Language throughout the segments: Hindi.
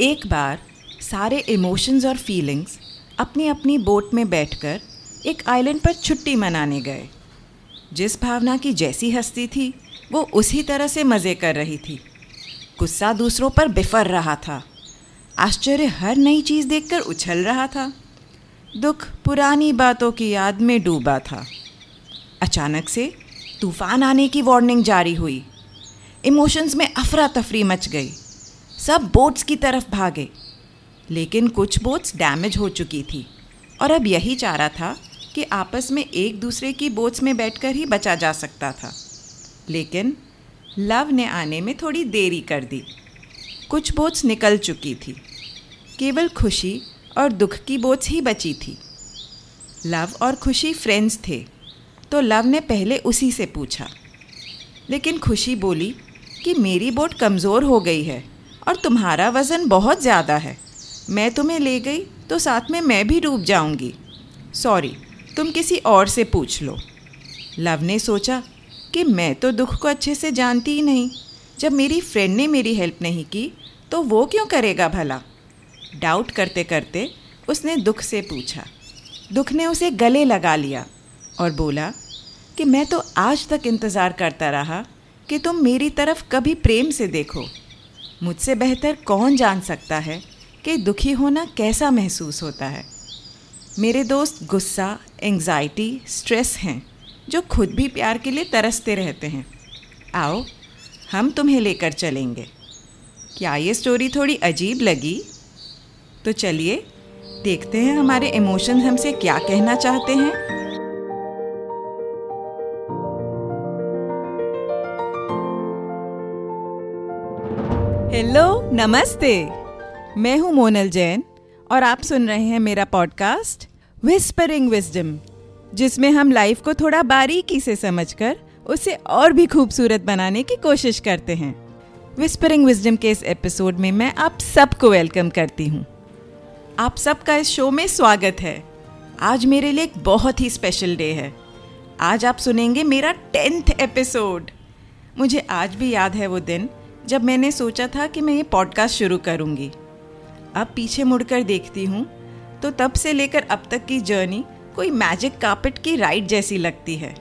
एक बार सारे इमोशंस और फीलिंग्स अपनी अपनी बोट में बैठकर एक आइलैंड पर छुट्टी मनाने गए। जिस भावना की जैसी हस्ती थी वो उसी तरह से मज़े कर रही थी। गुस्सा दूसरों पर बिफर रहा था, आश्चर्य हर नई चीज़ देखकर उछल रहा था, दुख पुरानी बातों की याद में डूबा था। अचानक से तूफान आने की वार्निंग जारी हुई। इमोशंस में अफरा तफरी मच गई। सब बोट्स की तरफ भागे, लेकिन कुछ बोट्स डैमेज हो चुकी थी और अब यही चाह रहा था कि आपस में एक दूसरे की बोट्स में बैठकर ही बचा जा सकता था। लेकिन लव ने आने में थोड़ी देरी कर दी। कुछ बोट्स निकल चुकी थी, केवल खुशी और दुख की बोट्स ही बची थी। लव और खुशी फ्रेंड्स थे तो लव ने पहले उसी से पूछा, लेकिन खुशी बोली कि मेरी बोट कमज़ोर हो गई है और तुम्हारा वज़न बहुत ज़्यादा है। मैं तुम्हें ले गई तो साथ में मैं भी डूब जाऊंगी। सॉरी, तुम किसी और से पूछ लो। लव ने सोचा कि मैं तो दुख को अच्छे से जानती ही नहीं, जब मेरी फ्रेंड ने मेरी हेल्प नहीं की तो वो क्यों करेगा भला। डाउट करते करते उसने दुख से पूछा। दुख ने उसे गले लगा लिया और बोला कि मैं तो आज तक इंतज़ार करता रहा कि तुम मेरी तरफ कभी प्रेम से देखो। मुझसे बेहतर कौन जान सकता है कि दुखी होना कैसा महसूस होता है। मेरे दोस्त गुस्सा, एंग्जाइटी, स्ट्रेस हैं जो खुद भी प्यार के लिए तरसते रहते हैं। आओ, हम तुम्हें लेकर चलेंगे। क्या ये स्टोरी थोड़ी अजीब लगी? तो चलिए देखते हैं हमारे इमोशंस हमसे क्या कहना चाहते हैं। हेलो, नमस्ते। मैं हूँ मोनल जैन और आप सुन रहे हैं मेरा पॉडकास्ट विस्परिंग विजडम, जिसमें हम लाइफ को थोड़ा बारीकी से समझकर उसे और भी खूबसूरत बनाने की कोशिश करते हैं। विस्परिंग विजडम के इस एपिसोड में मैं आप सबको वेलकम करती हूँ। आप सबका इस शो में स्वागत है। आज मेरे लिए एक बहुत ही स्पेशल डे है। आज आप सुनेंगे मेरा 10th एपिसोड। मुझे आज भी याद है वो दिन जब मैंने सोचा था कि मैं ये पॉडकास्ट शुरू करूँगी। अब पीछे मुड़कर देखती हूँ तो तब से लेकर अब तक की जर्नी कोई मैजिक कार्पेट की राइड जैसी लगती है।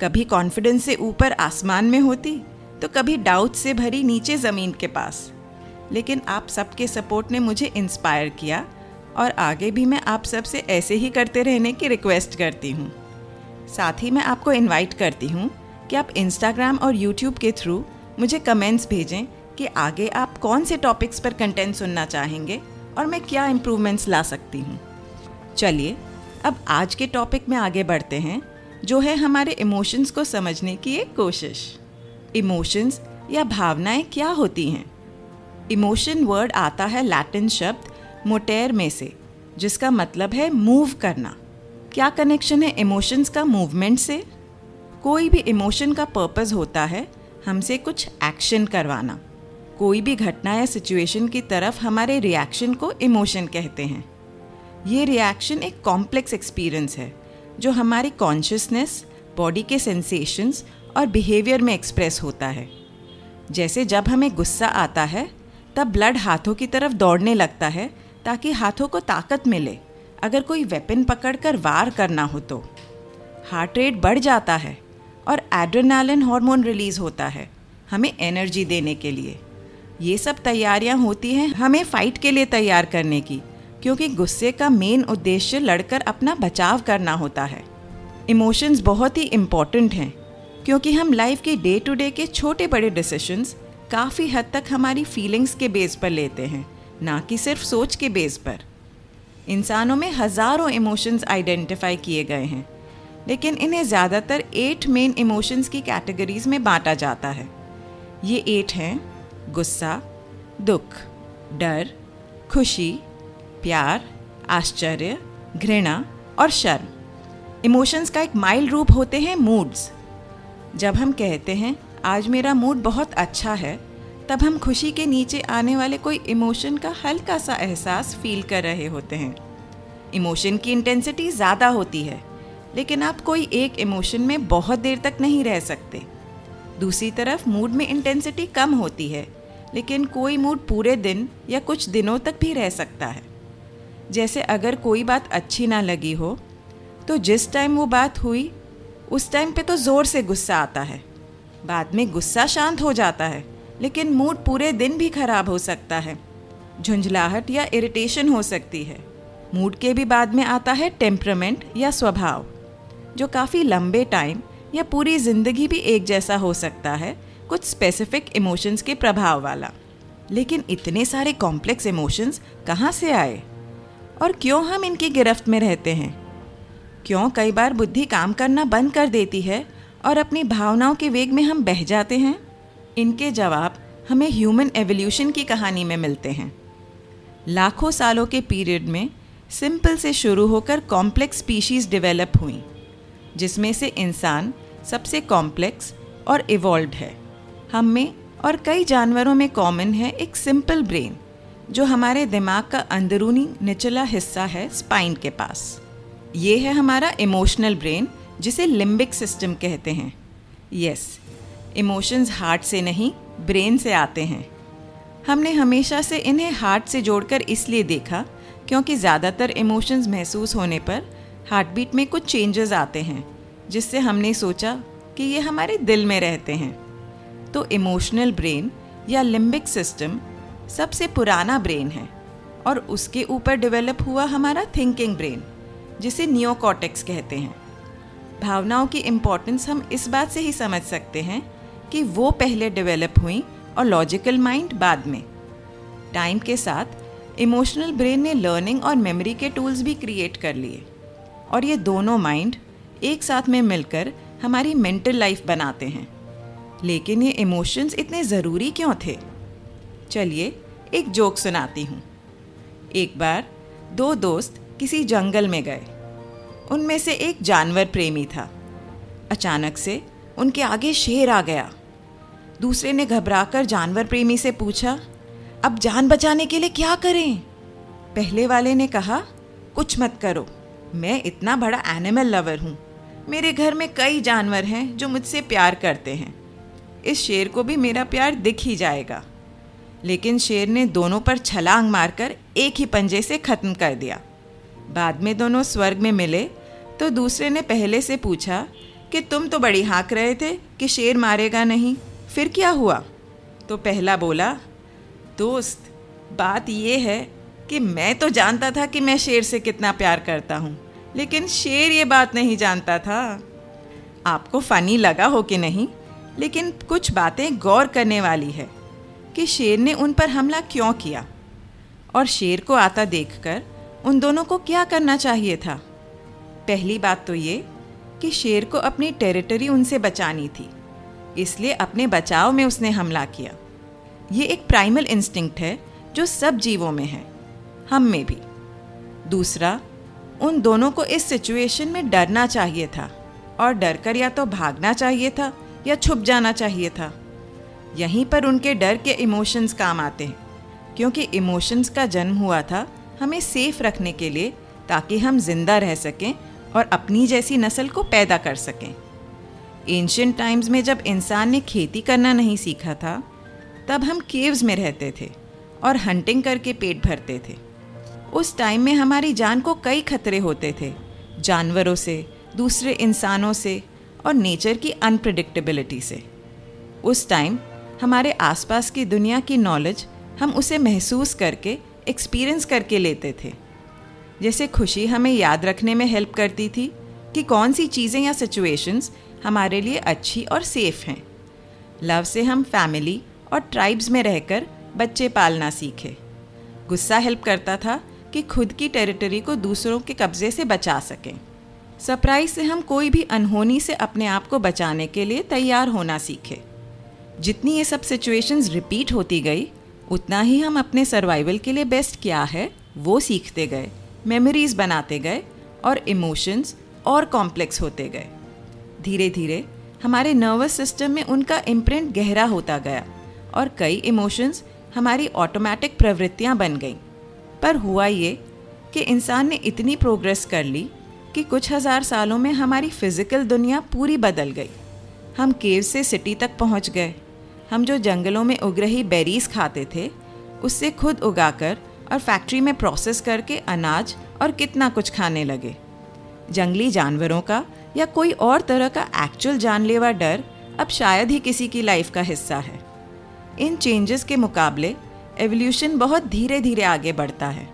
कभी कॉन्फिडेंस से ऊपर आसमान में होती तो कभी डाउट से भरी नीचे ज़मीन के पास। लेकिन आप सबके सपोर्ट ने मुझे इंस्पायर किया और आगे भी मैं आप सब से ऐसे ही करते रहने की रिक्वेस्ट करती हूँ। साथ ही मैं आपको इन्वाइट करती हूँ कि आप इंस्टाग्राम और यूट्यूब के थ्रू मुझे कमेंट्स भेजें कि आगे आप कौन से टॉपिक्स पर कंटेंट सुनना चाहेंगे और मैं क्या इम्प्रूवमेंट्स ला सकती हूँ। चलिए अब आज के टॉपिक में आगे बढ़ते हैं, जो है हमारे इमोशंस को समझने की एक कोशिश। इमोशंस या भावनाएं क्या होती हैं? इमोशन वर्ड आता है लैटिन शब्द मोटेर में से, जिसका मतलब है मूव करना। क्या कनेक्शन है इमोशंस का मूवमेंट से? कोई भी इमोशन का पर्पस होता है हमसे कुछ एक्शन करवाना। कोई भी घटना या सिचुएशन की तरफ हमारे रिएक्शन को इमोशन कहते हैं। ये रिएक्शन एक कॉम्प्लेक्स एक्सपीरियंस है जो हमारी कॉन्शियसनेस, बॉडी के सेंसेशंस और बिहेवियर में एक्सप्रेस होता है। जैसे जब हमें गुस्सा आता है तब ब्लड हाथों की तरफ दौड़ने लगता है ताकि हाथों को ताकत मिले अगर कोई वेपन पकड़कर वार करना हो तो। हार्ट रेट बढ़ जाता है और एड्रेनालिन हार्मोन रिलीज़ होता है हमें एनर्जी देने के लिए। ये सब तैयारियां होती हैं हमें फ़ाइट के लिए तैयार करने की, क्योंकि गुस्से का मेन उद्देश्य लड़कर अपना बचाव करना होता है। इमोशंस बहुत ही इम्पॉर्टेंट हैं क्योंकि हम लाइफ के डे टू डे के छोटे बड़े डिसीशंस काफ़ी हद तक हमारी फीलिंग्स के बेस पर लेते हैं, ना कि सिर्फ सोच के बेस पर। इंसानों में हज़ारों इमोशंस आइडेंटिफाई किए गए हैं, लेकिन इन्हें ज़्यादातर 8 मेन इमोशंस की कैटेगरीज में बांटा जाता है। ये 8 हैं: गुस्सा, दुख, डर, खुशी, प्यार, आश्चर्य, घृणा और शर्म। इमोशंस का एक माइल्ड रूप होते हैं मूड्स। जब हम कहते हैं आज मेरा मूड बहुत अच्छा है, तब हम खुशी के नीचे आने वाले कोई इमोशन का हल्का सा एहसास फील कर रहे होते हैं। इमोशन की इंटेंसिटी ज़्यादा होती है, लेकिन आप कोई एक इमोशन में बहुत देर तक नहीं रह सकते। दूसरी तरफ मूड में इंटेंसिटी कम होती है, लेकिन कोई मूड पूरे दिन या कुछ दिनों तक भी रह सकता है। जैसे अगर कोई बात अच्छी ना लगी हो तो जिस टाइम वो बात हुई उस टाइम पे तो ज़ोर से गुस्सा आता है, बाद में गुस्सा शांत हो जाता है, लेकिन मूड पूरे दिन भी खराब हो सकता है। झुंझलाहट या इरिटेशन हो सकती है। मूड के भी बाद में आता है टेम्परामेंट या स्वभाव, जो काफ़ी लंबे टाइम या पूरी ज़िंदगी भी एक जैसा हो सकता है, कुछ स्पेसिफिक इमोशंस के प्रभाव वाला। लेकिन इतने सारे कॉम्प्लेक्स इमोशंस कहाँ से आए और क्यों हम इनकी गिरफ्त में रहते हैं? क्यों कई बार बुद्धि काम करना बंद कर देती है और अपनी भावनाओं के वेग में हम बह जाते हैं? इनके जवाब हमें ह्यूमन एवोल्यूशन की कहानी में मिलते हैं। लाखों सालों के पीरियड में सिंपल से शुरू होकर कॉम्प्लेक्स स्पीशीज़ डेवलप हुई, जिसमें से इंसान सबसे कॉम्प्लेक्स और इवॉल्व्ड है। हम में और कई जानवरों में कॉमन है एक सिंपल ब्रेन, जो हमारे दिमाग का अंदरूनी निचला हिस्सा है, स्पाइन के पास। ये है हमारा इमोशनल ब्रेन, जिसे लिम्बिक सिस्टम कहते हैं। यस, इमोशंस हार्ट से नहीं, ब्रेन से आते हैं। हमने हमेशा से इन्हें हार्ट से जोड़कर इसलिए देखा क्योंकि ज़्यादातर इमोशंस महसूस होने पर हार्ट बीट में कुछ चेंजेस आते हैं, जिससे हमने सोचा कि ये हमारे दिल में रहते हैं। तो इमोशनल ब्रेन या लिम्बिक सिस्टम सबसे पुराना ब्रेन है और उसके ऊपर डेवलप हुआ हमारा थिंकिंग ब्रेन, जिसे नियोकॉर्टेक्स कहते हैं। भावनाओं की इम्पोर्टेंस हम इस बात से ही समझ सकते हैं कि वो पहले डेवलप हुई और लॉजिकल माइंड बाद में। टाइम के साथ इमोशनल ब्रेन ने लर्निंग और मेमोरी के टूल्स भी क्रिएट कर लिए और ये दोनों माइंड एक साथ में मिलकर हमारी मेंटल लाइफ बनाते हैं। लेकिन ये इमोशंस इतने ज़रूरी क्यों थे? चलिए एक जोक सुनाती हूँ। एक बार दो दोस्त किसी जंगल में गए। उनमें से एक जानवर प्रेमी था। अचानक से उनके आगे शेर आ गया। दूसरे ने घबराकर जानवर प्रेमी से पूछा, अब जान बचाने के लिए क्या करें? पहले वाले ने कहा, कुछ मत करो, मैं इतना बड़ा एनिमल लवर हूँ, मेरे घर में कई जानवर हैं जो मुझसे प्यार करते हैं, इस शेर को भी मेरा प्यार दिख ही जाएगा। लेकिन शेर ने दोनों पर छलांग मारकर एक ही पंजे से ख़त्म कर दिया। बाद में दोनों स्वर्ग में मिले तो दूसरे ने पहले से पूछा कि तुम तो बड़ी हाँक रहे थे कि शेर मारेगा नहीं, फिर क्या हुआ? तो पहला बोला, दोस्त बात ये है कि मैं तो जानता था कि मैं शेर से कितना प्यार करता हूँ, लेकिन शेर ये बात नहीं जानता था। आपको फ़नी लगा हो कि नहीं, लेकिन कुछ बातें गौर करने वाली है कि शेर ने उन पर हमला क्यों किया और शेर को आता देखकर उन दोनों को क्या करना चाहिए था। पहली बात तो ये कि शेर को अपनी टेरिटरी उनसे बचानी थी, इसलिए अपने बचाव में उसने हमला किया। ये एक प्राइमल इंस्टिंक्ट है जो सब जीवों में है, हम में भी। दूसरा, उन दोनों को इस सिचुएशन में डरना चाहिए था और डरकर या तो भागना चाहिए था या छुप जाना चाहिए था। यहीं पर उनके डर के इमोशंस काम आते हैं, क्योंकि इमोशंस का जन्म हुआ था हमें सेफ रखने के लिए, ताकि हम जिंदा रह सकें और अपनी जैसी नस्ल को पैदा कर सकें। एंशिएंट टाइम्स में जब इंसान ने खेती करना नहीं सीखा था, तब हम केव्स में रहते थे और हंटिंग करके पेट भरते थे। उस टाइम में हमारी जान को कई खतरे होते थे, जानवरों से, दूसरे इंसानों से और नेचर की अनप्रेडिक्टेबिलिटी से। उस टाइम हमारे आसपास की दुनिया की नॉलेज हम उसे महसूस करके, एक्सपीरियंस करके लेते थे। जैसे खुशी हमें याद रखने में हेल्प करती थी कि कौन सी चीज़ें या सिचुएशंस हमारे लिए अच्छी और सेफ़ हैं। लव से हम फैमिली और ट्राइब्स में रहकर बच्चे पालना सीखे। गुस्सा हेल्प करता था कि खुद की टेरिटरी को दूसरों के कब्जे से बचा सकें। सरप्राइज से हम कोई भी अनहोनी से अपने आप को बचाने के लिए तैयार होना सीखे। जितनी ये सब सिचुएशंस रिपीट होती गई, उतना ही हम अपने सर्वाइवल के लिए बेस्ट क्या है वो सीखते गए, मेमोरीज बनाते गए और इमोशंस और कॉम्प्लेक्स होते गए। धीरे धीरे हमारे नर्वस सिस्टम में उनका इम्प्रिंट गहरा होता गया और कई इमोशंस हमारी ऑटोमेटिक प्रवृत्तियाँ बन गईं। पर हुआ ये कि इंसान ने इतनी प्रोग्रेस कर ली कि कुछ हज़ार सालों में हमारी फ़िज़िकल दुनिया पूरी बदल गई। हम केव से सिटी तक पहुंच गए, हम जो जंगलों में उग रही बेरीज खाते थे उससे खुद उगाकर और फैक्ट्री में प्रोसेस करके अनाज और कितना कुछ खाने लगे। जंगली जानवरों का या कोई और तरह का एक्चुअल जानलेवा डर अब शायद ही किसी की लाइफ का हिस्सा है। इन चेंजेस के मुकाबले एवोल्यूशन बहुत धीरे धीरे आगे बढ़ता है।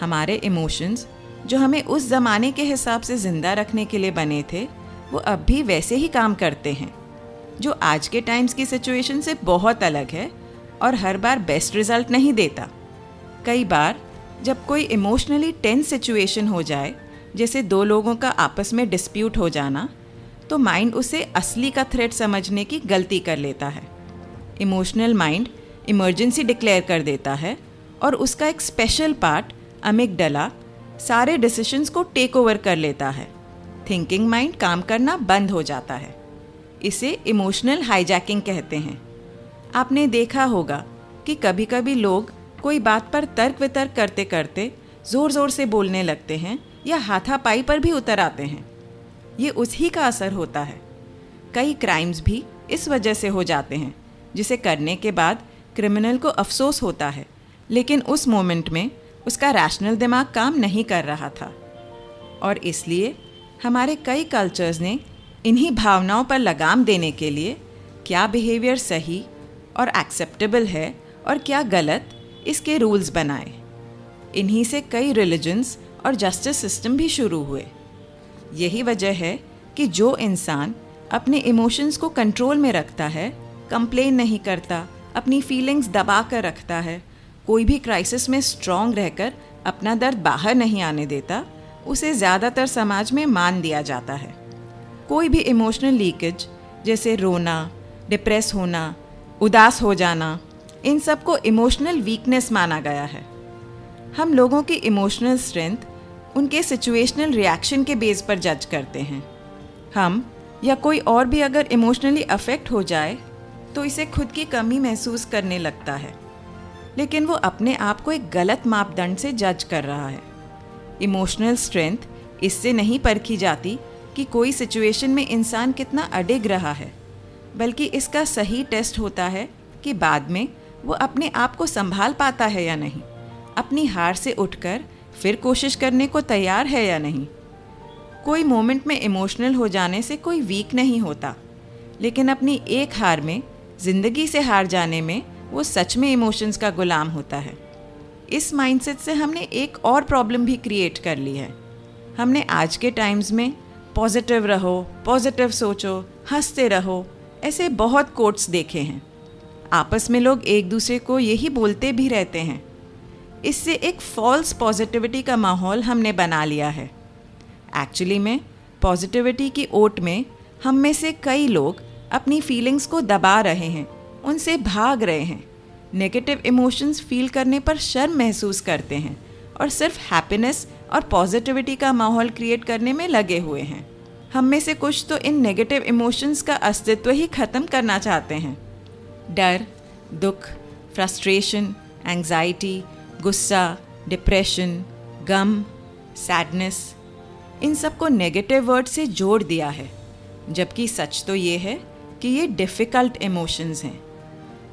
हमारे इमोशंस जो हमें उस ज़माने के हिसाब से ज़िंदा रखने के लिए बने थे वो अब भी वैसे ही काम करते हैं, जो आज के टाइम्स की सिचुएशन से बहुत अलग है और हर बार बेस्ट रिजल्ट नहीं देता। कई बार जब कोई इमोशनली टेंस सिचुएशन हो जाए, जैसे दो लोगों का आपस में डिस्प्यूट हो जाना, तो माइंड उसे असली का थ्रेट समझने की गलती कर लेता है। इमोशनल माइंड इमरजेंसी डिक्लेयर कर देता है और उसका एक स्पेशल पार्ट अमिगडाला सारे डिसीशंस को टेक ओवर कर लेता है। थिंकिंग माइंड काम करना बंद हो जाता है। इसे इमोशनल हाईजैकिंग कहते हैं। आपने देखा होगा कि कभी कभी लोग कोई बात पर तर्क वितर्क करते करते ज़ोर ज़ोर से बोलने लगते हैं या हाथापाई पर भी उतर आते हैं। ये उसी का असर होता है। कई क्राइम्स भी इस वजह से हो जाते हैं, जिसे करने के बाद क्रिमिनल को अफसोस होता है, लेकिन उस मोमेंट में उसका रैशनल दिमाग काम नहीं कर रहा था। और इसलिए हमारे कई कल्चर्स ने इन्हीं भावनाओं पर लगाम देने के लिए क्या बिहेवियर सही और एक्सेप्टेबल है और क्या गलत, इसके रूल्स बनाए। इन्हीं से कई रिलीजन्स और जस्टिस सिस्टम भी शुरू हुए। यही वजह है कि जो इंसान अपने इमोशंस को कंट्रोल में रखता है, कंप्लेन नहीं करता, अपनी फीलिंग्स दबा कर रखता है, कोई भी क्राइसिस में स्ट्रॉन्ग रहकर अपना दर्द बाहर नहीं आने देता, उसे ज़्यादातर समाज में मान दिया जाता है। कोई भी इमोशनल लीकेज जैसे रोना, डिप्रेस होना, उदास हो जाना, इन सब को इमोशनल वीकनेस माना गया है। हम लोगों की इमोशनल स्ट्रेंथ उनके सिचुएशनल रिएक्शन के बेस पर जज करते हैं। हम या कोई और भी अगर इमोशनली अफेक्ट हो जाए तो इसे खुद की कमी महसूस करने लगता है, लेकिन वो अपने आप को एक गलत मापदंड से जज कर रहा है। इमोशनल स्ट्रेंथ इससे नहीं परखी जाती कि कोई सिचुएशन में इंसान कितना अडिग रहा है, बल्कि इसका सही टेस्ट होता है कि बाद में वो अपने आप को संभाल पाता है या नहीं, अपनी हार से उठकर फिर कोशिश करने को तैयार है या नहीं। कोई मोमेंट में इमोशनल हो जाने से कोई वीक नहीं होता, लेकिन अपनी एक हार में, ज़िंदगी से हार जाने में, वो सच में इमोशंस का गुलाम होता है। इस माइंडसेट से हमने एक और प्रॉब्लम भी क्रिएट कर ली है। हमने आज के टाइम्स में पॉजिटिव रहो, पॉजिटिव सोचो, हंसते रहो, ऐसे बहुत कोट्स देखे हैं। आपस में लोग एक दूसरे को यही बोलते भी रहते हैं। इससे एक फॉल्स पॉजिटिविटी का माहौल हमने बना लिया है। एक्चुअली में पॉजिटिविटी की ओट में हम में से कई लोग अपनी फीलिंग्स को दबा रहे हैं, उनसे भाग रहे हैं, नेगेटिव इमोशंस फील करने पर शर्म महसूस करते हैं और सिर्फ हैप्पीनेस और पॉजिटिविटी का माहौल क्रिएट करने में लगे हुए हैं। हम में से कुछ तो इन नेगेटिव इमोशंस का अस्तित्व ही ख़त्म करना चाहते हैं। डर, दुख, फ्रस्ट्रेशन, एंग्जाइटी, गुस्सा, डिप्रेशन, गम, सैडनेस, इन सब को नेगेटिव वर्ड से जोड़ दिया है, जबकि सच तो ये है कि ये डिफ़िकल्ट इमोशंस हैं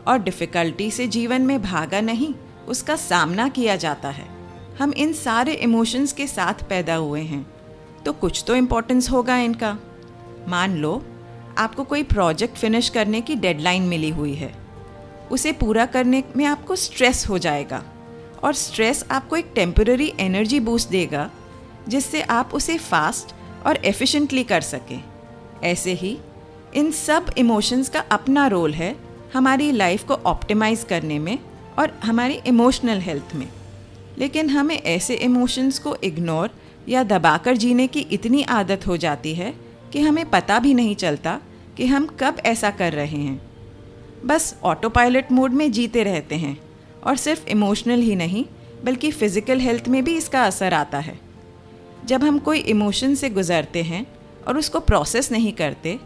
और डिफ़िकल्टी से जीवन में भागा नहीं, उसका सामना किया जाता है। हम इन सारे इमोशंस के साथ पैदा हुए हैं, तो कुछ तो इम्पोर्टेंस होगा इनका। मान लो आपको कोई प्रोजेक्ट फिनिश करने की डेडलाइन मिली हुई है, उसे पूरा करने में आपको स्ट्रेस हो जाएगा और स्ट्रेस आपको एक टेम्पररी एनर्जी बूस्ट देगा जिससे आप उसे फास्ट और एफिशिएंटली कर सकें। ऐसे ही इन सब इमोशंस का अपना रोल है हमारी लाइफ को ऑप्टिमाइज़ करने में और हमारी इमोशनल हेल्थ में, लेकिन हमें ऐसे इमोशंस को इग्नोर या दबाकर जीने की इतनी आदत हो जाती है कि हमें पता भी नहीं चलता कि हम कब ऐसा कर रहे हैं। बस ऑटो पायलट मोड में जीते रहते हैं और सिर्फ इमोशनल ही नहीं बल्कि फ़िज़िकल हेल्थ में भी इसका असर आता है। जब हम कोई इमोशन से गुज़रते हैं और उसको प्रोसेस नहीं करते,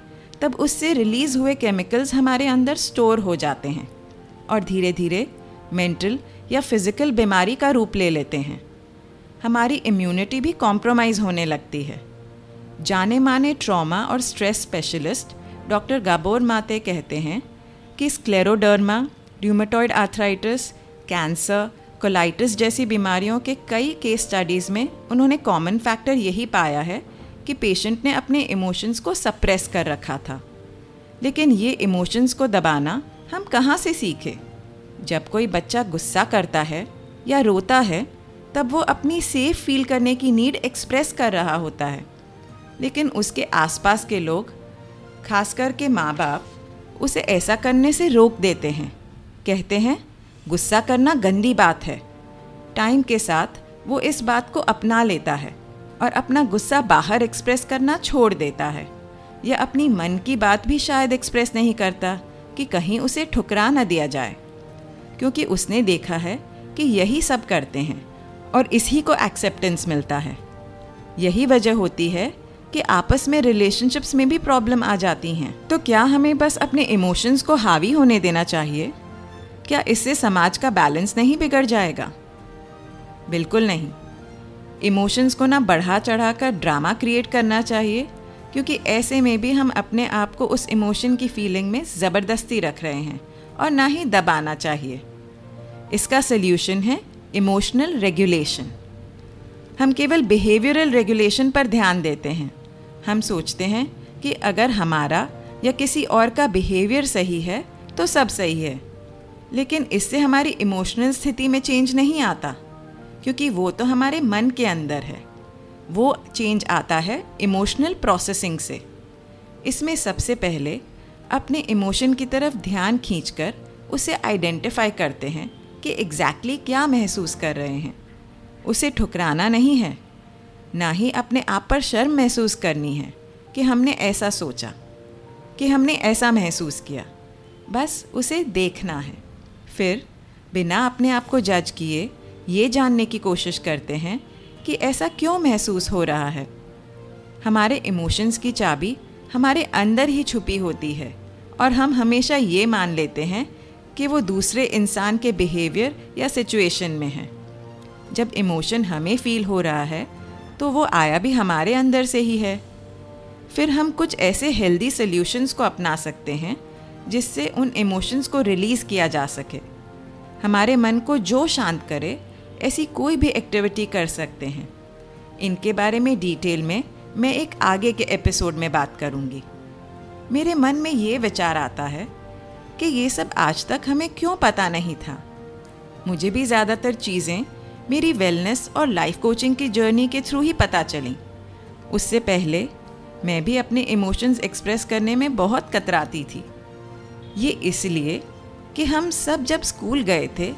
तब उससे रिलीज़ हुए केमिकल्स हमारे अंदर स्टोर हो जाते हैं और धीरे धीरे मेंटल या फिज़िकल बीमारी का रूप ले लेते हैं। हमारी इम्यूनिटी भी कॉम्प्रोमाइज़ होने लगती है। जाने माने ट्रॉमा और स्ट्रेस स्पेशलिस्ट डॉक्टर गाबोर माते कहते हैं आपकी scleroderma, rheumatoid arthritis, cancer, colitis जैसी बीमारियों के कई केस स्टडीज़ में उन्होंने कॉमन फैक्टर यही पाया है कि पेशेंट ने अपने इमोशंस को सप्रेस कर रखा था। लेकिन ये इमोशंस को दबाना हम कहाँ से सीखे? जब कोई बच्चा गुस्सा करता है या रोता है तब वो अपनी सेफ फील करने की नीड एक्सप्रेस कर रहा होता है, लेकिन उसके आसपास के लोग, खास करके माँ बाप, उसे ऐसा करने से रोक देते हैं। कहते हैं गुस्सा करना गंदी बात है। टाइम के साथ वो इस बात को अपना लेता है और अपना गुस्सा बाहर एक्सप्रेस करना छोड़ देता है, या अपनी मन की बात भी शायद एक्सप्रेस नहीं करता कि कहीं उसे ठुकरा न दिया जाए, क्योंकि उसने देखा है कि यही सब करते हैं और इसी को एक्सेप्टेंस मिलता है। यही वजह होती है कि आपस में रिलेशनशिप्स में भी प्रॉब्लम आ जाती हैं। तो क्या हमें बस अपने इमोशंस को हावी होने देना चाहिए? क्या इससे समाज का बैलेंस नहीं बिगड़ जाएगा? बिल्कुल नहीं। इमोशंस को ना बढ़ा चढ़ा कर ड्रामा क्रिएट करना चाहिए, क्योंकि ऐसे में भी हम अपने आप को उस इमोशन की फीलिंग में ज़बरदस्ती रख रहे हैं, और ना ही दबाना चाहिए। इसका सल्यूशन है इमोशनल रेगुलेशन। हम केवल बिहेवियरल रेगुलेशन पर ध्यान देते हैं। हम सोचते हैं कि अगर हमारा या किसी और का बिहेवियर सही है तो सब सही है, लेकिन इससे हमारी इमोशनल स्थिति में चेंज नहीं आता, क्योंकि वो तो हमारे मन के अंदर है। वो चेंज आता है इमोशनल प्रोसेसिंग से। इसमें सबसे पहले अपने इमोशन की तरफ ध्यान खींचकर उसे आइडेंटिफाई करते हैं कि एग्जैक्टली क्या महसूस कर रहे हैं। उसे ठुकराना नहीं है, ना ही अपने आप पर शर्म महसूस करनी है कि हमने ऐसा सोचा, कि हमने ऐसा महसूस किया। बस उसे देखना है। फिर बिना अपने आप को जज किए ये जानने की कोशिश करते हैं कि ऐसा क्यों महसूस हो रहा है। हमारे इमोशंस की चाबी हमारे अंदर ही छुपी होती है, और हम हमेशा ये मान लेते हैं कि वो दूसरे इंसान के बिहेवियर या सिचुएशन में है। जब इमोशन हमें फील हो रहा है तो वो आया भी हमारे अंदर से ही है। फिर हम कुछ ऐसे हेल्दी सॉल्यूशंस को अपना सकते हैं जिससे उन इमोशंस को रिलीज़ किया जा सके। हमारे मन को जो शांत करे ऐसी कोई भी एक्टिविटी कर सकते हैं। इनके बारे में डिटेल में मैं एक आगे के एपिसोड में बात करूँगी। मेरे मन में ये विचार आता है कि ये सब आज तक हमें क्यों पता नहीं था। मुझे भी ज़्यादातर चीज़ें मेरी वेलनेस और लाइफ कोचिंग की जर्नी के थ्रू ही पता चली। उससे पहले मैं भी अपने इमोशंस एक्सप्रेस करने में बहुत कतराती थी। ये इसलिए कि हम सब जब स्कूल गए थे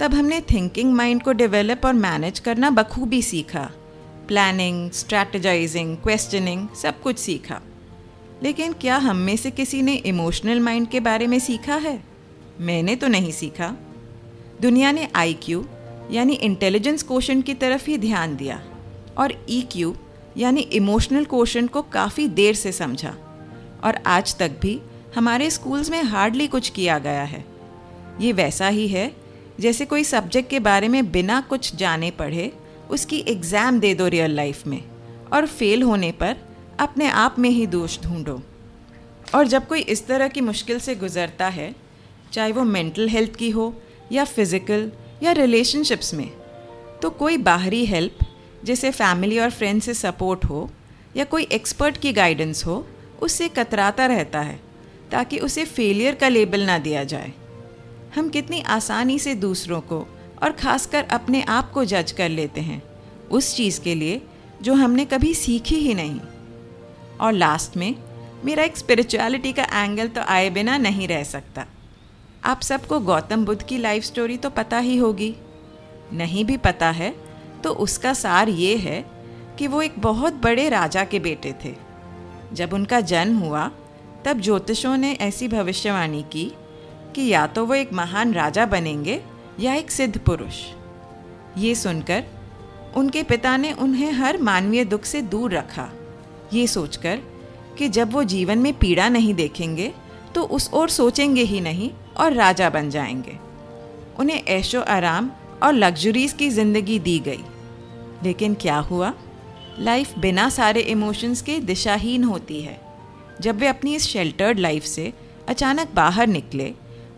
तब हमने थिंकिंग माइंड को डेवलप और मैनेज करना बखूबी सीखा। प्लानिंग, स्ट्रैटेजाइजिंग, क्वेश्चनिंग सब कुछ सीखा। लेकिन क्या हम में से किसी ने इमोशनल माइंड के बारे में सीखा है? मैंने तो नहीं सीखा। दुनिया ने IQ यानी इंटेलिजेंस कोशेंट की तरफ ही ध्यान दिया, और EQ यानी इमोशनल कोशेंट को काफ़ी देर से समझा, और आज तक भी हमारे स्कूल्स में हार्डली कुछ किया गया है। ये वैसा ही है जैसे कोई सब्जेक्ट के बारे में बिना कुछ जाने पढ़े उसकी एग्ज़ाम दे दो रियल लाइफ में, और फेल होने पर अपने आप में ही दोष ढूंढो। और जब कोई इस तरह की मुश्किल से गुज़रता है, चाहे वो मेंटल हेल्थ की हो या फिज़िकल या रिलेशनशिप्स में, तो कोई बाहरी हेल्प जैसे फैमिली और फ्रेंड से सपोर्ट हो या कोई एक्सपर्ट की गाइडेंस हो, उससे कतराता रहता है ताकि उसे फेलियर का लेबल ना दिया जाए। हम कितनी आसानी से दूसरों को और खासकर अपने आप को जज कर लेते हैं उस चीज़ के लिए जो हमने कभी सीखी ही नहीं। और लास्ट में मेरा एक स्पिरिचुअलिटी का एंगल तो आए बिना नहीं रह सकता। आप सबको गौतम बुद्ध की लाइफ स्टोरी तो पता ही होगी। नहीं भी पता है तो उसका सार ये है कि वो एक बहुत बड़े राजा के बेटे थे। जब उनका जन्म हुआ तब ज्योतिषों ने ऐसी भविष्यवाणी की कि या तो वो एक महान राजा बनेंगे या एक सिद्ध पुरुष। ये सुनकर उनके पिता ने उन्हें हर मानवीय दुख से दूर रखा, ये सोचकर कि जब वो जीवन में पीड़ा नहीं देखेंगे तो उस ओर सोचेंगे ही नहीं और राजा बन जाएंगे। उन्हें ऐशो आराम और लग्जरीज की ज़िंदगी दी गई। लेकिन क्या हुआ? लाइफ बिना सारे इमोशंस के दिशाहीन होती है। जब वे अपनी इस शेल्टर्ड लाइफ से अचानक बाहर निकले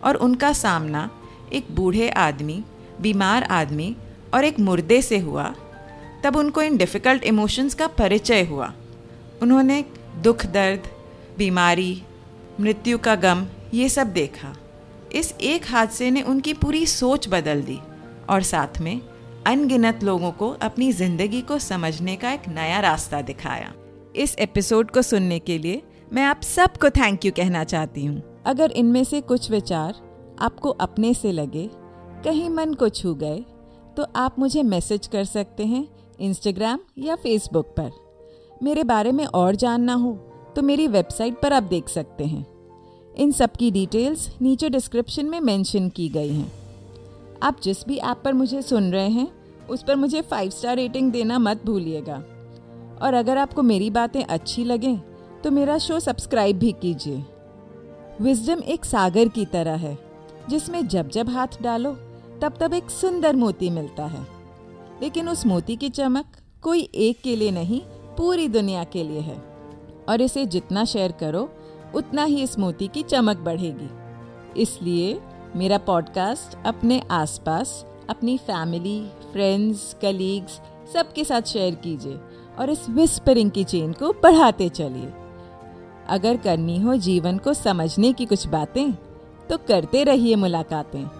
और उनका सामना एक बूढ़े आदमी, बीमार आदमी और एक मुर्दे से हुआ, तब उनको इन डिफ़िकल्ट इमोशंस का परिचय हुआ। उन्होंने दुख, दर्द, बीमारी, मृत्यु का गम, ये सब देखा। इस एक हादसे ने उनकी पूरी सोच बदल दी और साथ में अनगिनत लोगों को अपनी ज़िंदगी को समझने का एक नया रास्ता दिखाया। इस एपिसोड को सुनने के लिए मैं आप सबको थैंक यू कहना चाहती हूँ। अगर इनमें से कुछ विचार आपको अपने से लगे, कहीं मन को छू गए, तो आप मुझे मैसेज कर सकते हैं इंस्टाग्राम या फेसबुक पर। मेरे बारे में और जानना हो तो मेरी वेबसाइट पर आप देख सकते हैं। इन सब की डिटेल्स नीचे डिस्क्रिप्शन में मेंशन की गई हैं। आप जिस भी ऐप पर मुझे सुन रहे हैं उस पर मुझे 5-स्टार रेटिंग देना मत भूलिएगा। और अगर आपको मेरी बातें अच्छी लगें तो मेरा शो सब्सक्राइब भी कीजिए। विजडम एक सागर की तरह है जिसमें जब जब हाथ डालो तब तब एक सुंदर मोती मिलता है, लेकिन उस मोती की चमक कोई एक के लिए नहीं, पूरी दुनिया के लिए है। और इसे जितना शेयर करो उतना ही इस मोती की चमक बढ़ेगी। इसलिए मेरा पॉडकास्ट अपने आसपास, अपनी फैमिली, फ्रेंड्स, कलीग्स सबके साथ शेयर कीजिए और इस विस्परिंग की चेन को बढ़ाते चलिए। अगर करनी हो जीवन को समझने की कुछ बातें, तो करते रहिए मुलाकातें।